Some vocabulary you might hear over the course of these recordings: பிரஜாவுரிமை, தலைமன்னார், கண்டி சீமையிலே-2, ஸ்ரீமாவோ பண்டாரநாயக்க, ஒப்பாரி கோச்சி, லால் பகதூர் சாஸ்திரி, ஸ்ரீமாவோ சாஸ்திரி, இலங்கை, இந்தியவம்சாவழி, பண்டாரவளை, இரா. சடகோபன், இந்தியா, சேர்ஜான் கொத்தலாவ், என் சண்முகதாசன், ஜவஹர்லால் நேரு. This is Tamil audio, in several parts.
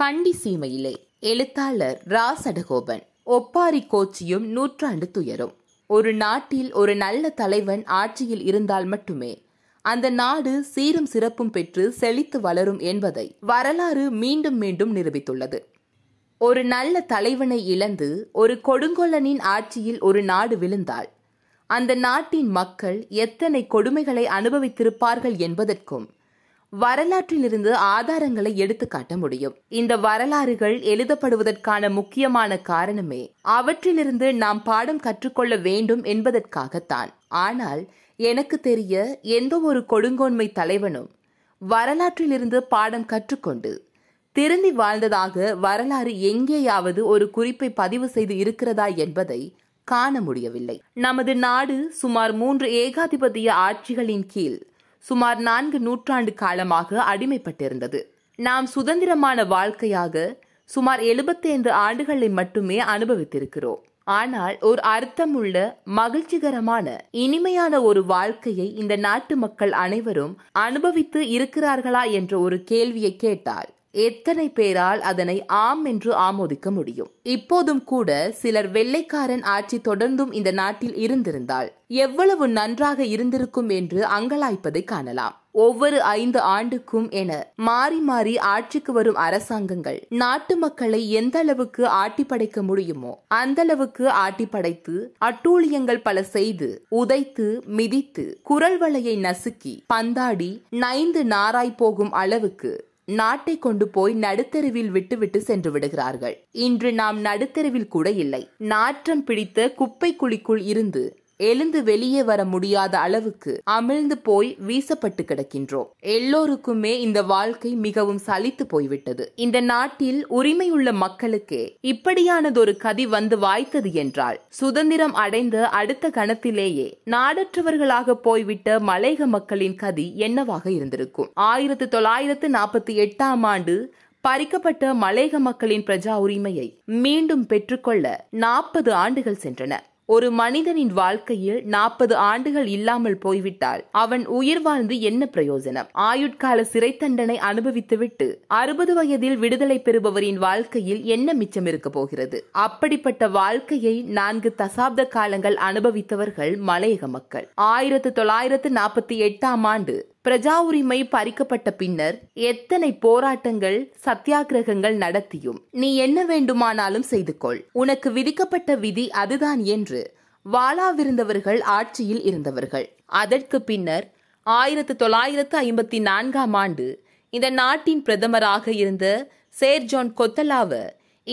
கண்டி சீமையிலே எழுத்தாளர் இரா. சடகோபன். ஒப்பாரி கோச்சியும் நூற்றாண்டு துயரும். ஒரு நாட்டில் ஒரு நல்ல தலைவன் ஆட்சியில் இருந்தால் மட்டுமே அந்த நாடு சீரும் சிறப்பும் பெற்று செழித்து வளரும் என்பதை வரலாறு மீண்டும் மீண்டும் நிரூபித்துள்ளது. ஒரு நல்ல தலைவனை இழந்து ஒரு கொடுங்கோலனின் ஆட்சியில் ஒரு நாடு விழுந்தால் அந்த நாட்டின் மக்கள் எத்தனை கொடுமைகளை அனுபவித்திருப்பார்கள் என்பதற்கும் வரலாற்றிலிருந்து ஆதாரங்களை எடுத்து காட்ட முடியும். இந்த வரலாறுகள் எழுதப்படுவதற்கான முக்கியமான காரணமே அவற்றிலிருந்து நாம் பாடம் கற்றுக்கொள்ள வேண்டும் என்பதற்காகத்தான். ஆனால் எனக்கு தெரிய எந்த ஒரு கொடுங்கோன்மை தலைவனும் வரலாற்றிலிருந்து பாடம் கற்றுக்கொண்டு திருந்தி வாழ்ந்ததாக வரலாறு எங்கேயாவது ஒரு குறிப்பை பதிவு செய்து இருக்கிறதா என்பதை காண முடியவில்லை. நமது நாடு சுமார் 3 ஏகாதிபத்திய ஆட்சிகளின் கீழ் சுமார் 4 நூற்றாண்டு காலமாக அடிமைப்பட்டிருந்தது. நாம் சுதந்திரமான வாழ்க்கையாக சுமார் 75 ஆண்டுகளை மட்டுமே அனுபவித்திருக்கிறோம். ஆனால் ஒரு அர்த்தமுள்ள, மகிழ்ச்சிகரமான, இனிமையான ஒரு வாழ்க்கையை இந்த நாட்டு மக்கள் அனைவரும் அனுபவித்து இருக்கிறார்களா என்ற ஒரு கேள்வியை கேட்டால் எத்தனை பேரால் அதனை ஆம் என்று ஆமோதிக்க முடியும்? இப்போதும் கூட சிலர் வெள்ளைக்காரன் ஆட்சி தொடர்ந்தும் இந்த நாட்டில் இருந்திருந்தால் எவ்வளவு நன்றாக இருந்திருக்கும் என்று அங்கலாய்ப்பதை காணலாம். ஒவ்வொரு 5 ஆண்டுக்கும் என மாறி மாறி ஆட்சிக்கு வரும் அரசாங்கங்கள் நாட்டு மக்களை எந்த அளவுக்கு ஆட்டி படைக்க முடியுமோ அந்த அளவுக்கு ஆட்டி படைத்து அட்டூழியங்கள் பல செய்து உதைத்து மிதித்து குரல் வலையை நசுக்கி பந்தாடி நைந்து நாராய் போகும் அளவுக்கு நாட்டை கொண்டு போய் நடுத்தெருவில் விட்டுவிட்டு சென்று விடுகிறார்கள். இன்று நாம் நடுத்தெருவில் கூட இல்லை. நாற்றம் பிடித்த குப்பை குழிக்குள் இருந்து எழுந்து வெளியே வர முடியாத அளவுக்கு அமிழ்ந்து போய் வீசப்பட்டு கிடக்கின்றோம். எல்லோருக்குமே இந்த வாழ்க்கை மிகவும் சலித்து போய்விட்டது. இந்த நாட்டில் உரிமையுள்ள மக்களுக்கே இப்படியானதொரு கதி வந்து வாய்த்தது என்றால் சுதந்திரம் அடைந்த அடுத்த கணத்திலேயே நாடற்றவர்களாக போய்விட்ட மலையக மக்களின் கதி என்னவாக இருந்திருக்கும்? 1948 ஆண்டு பறிக்கப்பட்ட மலையக மக்களின் பிரஜா உரிமையை மீண்டும் பெற்றுக்கொள்ள 40 ஆண்டுகள் சென்றன. ஒரு மனிதனின் வாழ்க்கையில் 40 ஆண்டுகள் இல்லாமல் போய்விட்டால் அவன் உயிர் வாழ்ந்து என்ன பிரயோஜனம்? ஆயுட்கால சிறை தண்டனை அனுபவித்துவிட்டு 60 வயதில் விடுதலை பெறுபவரின் வாழ்க்கையில் என்ன மிச்சம் இருக்க போகிறது? அப்படிப்பட்ட வாழ்க்கையை 4 தசாப்த காலங்கள் அனுபவித்தவர்கள் மலையக மக்கள். 1948 ஆண்டு பிரஜா உரிமை பறிக்கப்பட்ட பின்னர் எத்தனை போராட்டங்கள், சத்தியாகிரகங்கள் நடத்தியும் நீ என்ன வேண்டுமானாலும் செய்து கொள், உனக்கு விதிக்கப்பட்ட விதி அதுதான் என்று வாளாவிருந்தவர்கள் ஆட்சியில் இருந்தவர்கள். அதற்கு பின்னர் 1954 ஆண்டு இந்த நாட்டின் பிரதமராக இருந்த சேர்ஜான் கொத்தலாவ்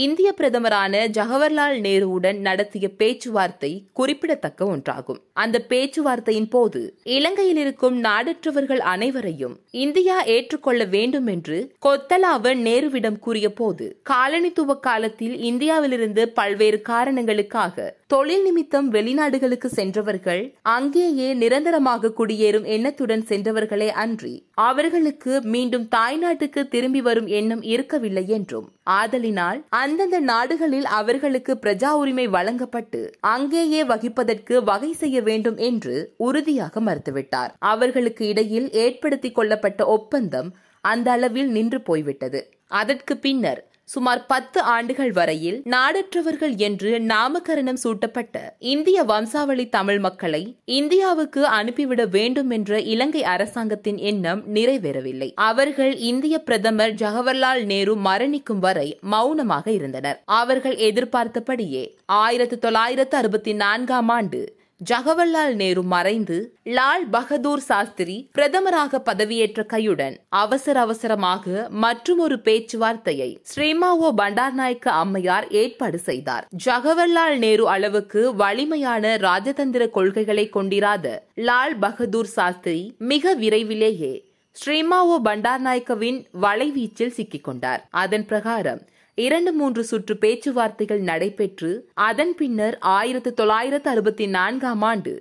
இந்திய பிரதமரான ஜவஹர்லால் நேருவுடன் நடத்திய பேச்சுவார்த்தை குறிப்பிடத்தக்க ஒன்றாகும். அந்த பேச்சுவார்த்தையின் போது இலங்கையில் இருக்கும் நாடற்றவர்கள் அனைவரையும் இந்தியா ஏற்றுக்கொள்ள வேண்டும் என்று கொத்தலாவ் நேருவிடம் கூறிய போது, காலனித்துவ காலத்தில் இந்தியாவிலிருந்து பல்வேறு காரணங்களுக்காக தொழில் நிமித்தம் வெளிநாடுகளுக்கு சென்றவர்கள் அங்கேயே நிரந்தரமாக குடியேறும் எண்ணத்துடன் சென்றவர்களே அன்றி அவர்களுக்கு மீண்டும் தாய்நாட்டுக்கு திரும்பி வரும் எண்ணம் இருக்கவில்லை என்றும், ஆதலினால் அந்தந்த நாடுகளில் அவர்களுக்கு பிரஜா உரிமை வழங்கப்பட்டு அங்கேயே வகிப்பதற்கு வகை செய்ய வேண்டும் என்று உறுதியாக மறுத்துவிட்டார். அவர்களுக்கு இடையில் ஏற்படுத்திக் கொள்ளப்பட்ட ஒப்பந்தம் அந்த அளவில் நின்று போய்விட்டது. அதற்கு பின்னர் சுமார் 10 ஆண்டுகள் வரையில் நாடற்றவர்கள் என்று நாமகரணம் சூட்டப்பட்ட இந்திய வம்சாவளி தமிழ் மக்களை இந்தியாவுக்கு அனுப்பிவிட வேண்டும் என்ற இலங்கை அரசாங்கத்தின் எண்ணம் நிறைவேறவில்லை. அவர்கள் இந்திய பிரதமர் ஜவஹர்லால் நேரு மரணிக்கும் வரை மௌனமாக இருந்தனர். அவர்கள் எதிர்பார்த்தபடியே 1964 ஆண்டு ஜவஹர்லால் நேரு மறைந்து லால் பகதூர் சாஸ்திரி பிரதமராக பதவியேற்ற கையுடன் அவசர அவசரமாக மற்றொரு பேச்சுவார்த்தையை ஸ்ரீமாவோ பண்டாரநாயக்க அம்மையார் ஏற்பாடு செய்தார். ஜவஹர்லால் நேரு அளவுக்கு வலிமையான ராஜதந்திர கொள்கைகளை கொண்டிராத லால் பகதூர் சாஸ்திரி மிக விரைவிலேயே ஸ்ரீமாவோ பண்டாரநாயக்கவின் வலைவீச்சில் சிக்கிக் கொண்டார். அதன் பிரகாரம் 2-3 சுற்று பேச்சுவார்த்தைகள் நடைபெற்று அதன் பின்னர் 1964 ஆண்டு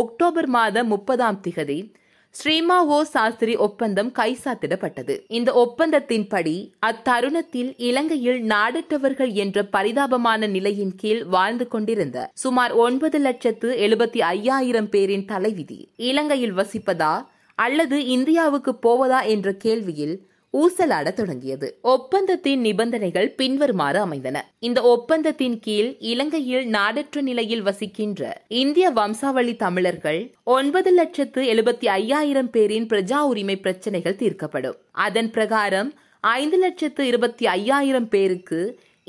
அக்டோபர் மாதம் 30 திகதி ஸ்ரீமாவோ சாஸ்திரி ஒப்பந்தம் கைச்சாத்திடப்பட்டது. இந்த ஒப்பந்தத்தின்படி அத்தருணத்தில் இலங்கையில் நாடற்றவர்கள் என்ற பரிதாபமான நிலையின் கீழ் வாழ்ந்து கொண்டிருந்த சுமார் 9,75,000 பேரின் தலைவிதி இலங்கையில் வசிப்பதா அல்லது இந்தியாவுக்கு போவதா என்ற கேள்வியில் ஊசலாட தொடங்கியது. ஒப்பந்தத்தின் நிபந்தனைகள் பின்வருமாறு அமைந்தன. இந்த ஒப்பந்தத்தின் கீழ் இலங்கையில் நாடற்ற நிலையில் வசிக்கின்ற இந்திய வம்சாவளி தமிழர்கள் 9,75,000 பேரின் பிரஜா உரிமை பிரச்சினைகள் தீர்க்கப்படும். அதன் பிரகாரம் 5,25,000 பேருக்கு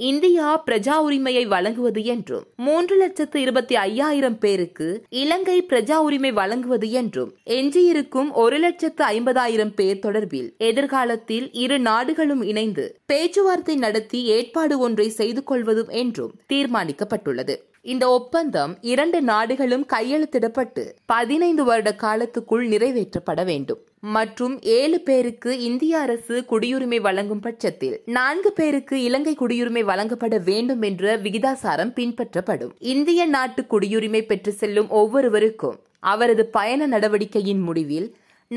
இந்தியா பிரஜா உரிமையை வழங்குவது என்றும் 3,25,000 பேருக்கு இலங்கை பிரஜா உரிமை வழங்குவது என்றும் எஞ்சியிருக்கும் 1,50,000 பேர் தொடர்பில் எதிர்காலத்தில் இரு நாடுகளும் இணைந்து பேச்சுவார்த்தை நடத்தி ஏற்பாடு ஒன்றை செய்து கொள்வதும் என்றும் தீர்மானிக்கப்பட்டுள்ளது. இந்த ஒப்பந்தம் 2 நாடுகளும் கையெழுத்திடப்பட்டு 15 வருட காலத்துக்குள் நிறைவேற்றப்பட வேண்டும் மற்றும் 7 பேருக்கு இந்திய அரசு குடியுரிமை வழங்கும் பட்சத்தில் 4 பேருக்கு இலங்கை குடியுரிமை வழங்கப்பட வேண்டும் என்ற விகிதாசாரம் பின்பற்றப்படும். இந்திய நாட்டு குடியுரிமை பெற்று செல்லும் ஒவ்வொருவருக்கும் அவரது பயண நடவடிக்கையின் முடிவில்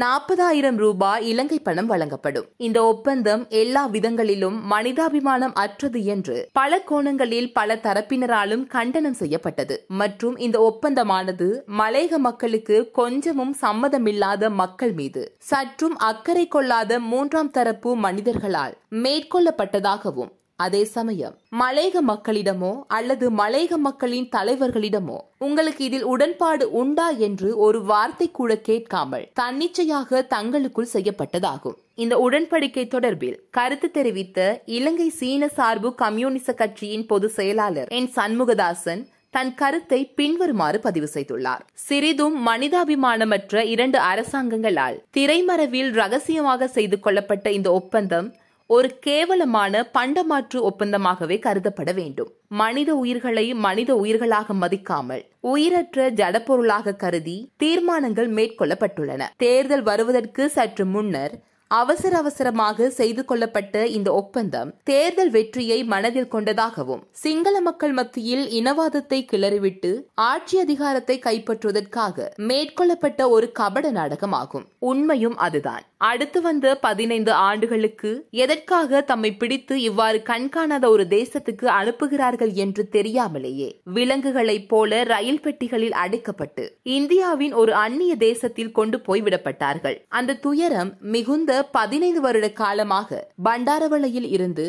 40,000 ரூபாய் இலங்கை பணம் வழங்கப்படும். இந்த ஒப்பந்தம் எல்லா விதங்களிலும் மனிதாபிமானம் அற்றது என்று பல கோணங்களில் பல தரப்பினராலும் கண்டனம் செய்யப்பட்டது மற்றும் இந்த ஒப்பந்தமானது மலையக மக்களுக்கு கொஞ்சமும் சம்மதமில்லாத மக்கள் மீது சற்றும் அக்கறை கொள்ளாத 3ஆம் தரப்பு மனிதர்களால் மேற்கொள்ளப்பட்டதாகவும், அதே சமயம் மலையக மக்களிடமோ அல்லது மலையக மக்களின் தலைவர்களிடமோ உங்களுக்கு இதில் உடன்பாடு உண்டா என்று ஒரு வார்த்தை கூட கேட்காமல் தன்னிச்சையாக தங்களுக்குள் செய்யப்பட்டதாகும். இந்த உடன்படிக்கை தொடர்பில் கருத்து தெரிவித்த இலங்கை சீன சார்பு கம்யூனிச கட்சியின் பொதுச் செயலாளர் என் சண்முகதாசன் தன் கருத்தை பின்வருமாறு பதிவு செய்துள்ளார். சிறிதும் மனிதாபிமானமற்ற 2 அரசாங்கங்களால் திரைமறைவில் ரகசியமாக செய்து கொள்ளப்பட்ட இந்த ஒப்பந்தம் ஒரு கேவலமான பண்டமாற்று ஒப்பந்தமாகவே கருதப்பட வேண்டும். மனித உயிர்களை மனித உயிர்களாக மதிக்காமல் உயிரற்ற ஜடப்பொருளாக கருதி தீர்மானங்கள் மேற்கொள்ளப்பட்டுள்ளன. தேர்தல் வருவதற்கு சற்று முன்னர் அவசர அவசரமாக செய்து கொள்ளப்பட்ட இந்த ஒப்பந்தம் தேர்தல் வெற்றியை மனதில் கொண்டதாகவும், சிங்கள மக்கள் மத்தியில் இனவாதத்தை கிளறிவிட்டு ஆட்சி அதிகாரத்தை கைப்பற்றுவதற்காக மேற்கொள்ளப்பட்ட ஒரு கபட நாடகமாகும். உண்மையும் அதுதான். அடுத்து வந்த 15 ஆண்டுகளுக்கு எதற்காக தம்மை பிடித்து இவ்வாறு கண்காணாத ஒரு தேசத்துக்கு அனுப்புகிறார்கள் என்று தெரியாமலேயே விலங்குகளைப் போல ரயில் பெட்டிகளில் அடைக்கப்பட்டு இந்தியாவின் ஒரு அந்நிய தேசத்தில் கொண்டு போய் விடப்பட்டார்கள். அந்த துயரம் மிகுந்த 15 வருட காலமாக பண்டாரவளையில் இருந்து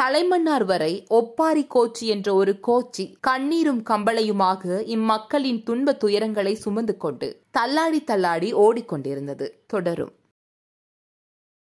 தலைமன்னார் வரை ஒப்பாரி கோச்சி என்ற ஒரு கோச்சி கண்ணீரும் கம்பளையுமாக இம்மக்களின் துன்ப துயரங்களை சுமந்து கொண்டு தள்ளாடி தள்ளாடி ஓடிக்கொண்டிருந்தது. தொடரும்.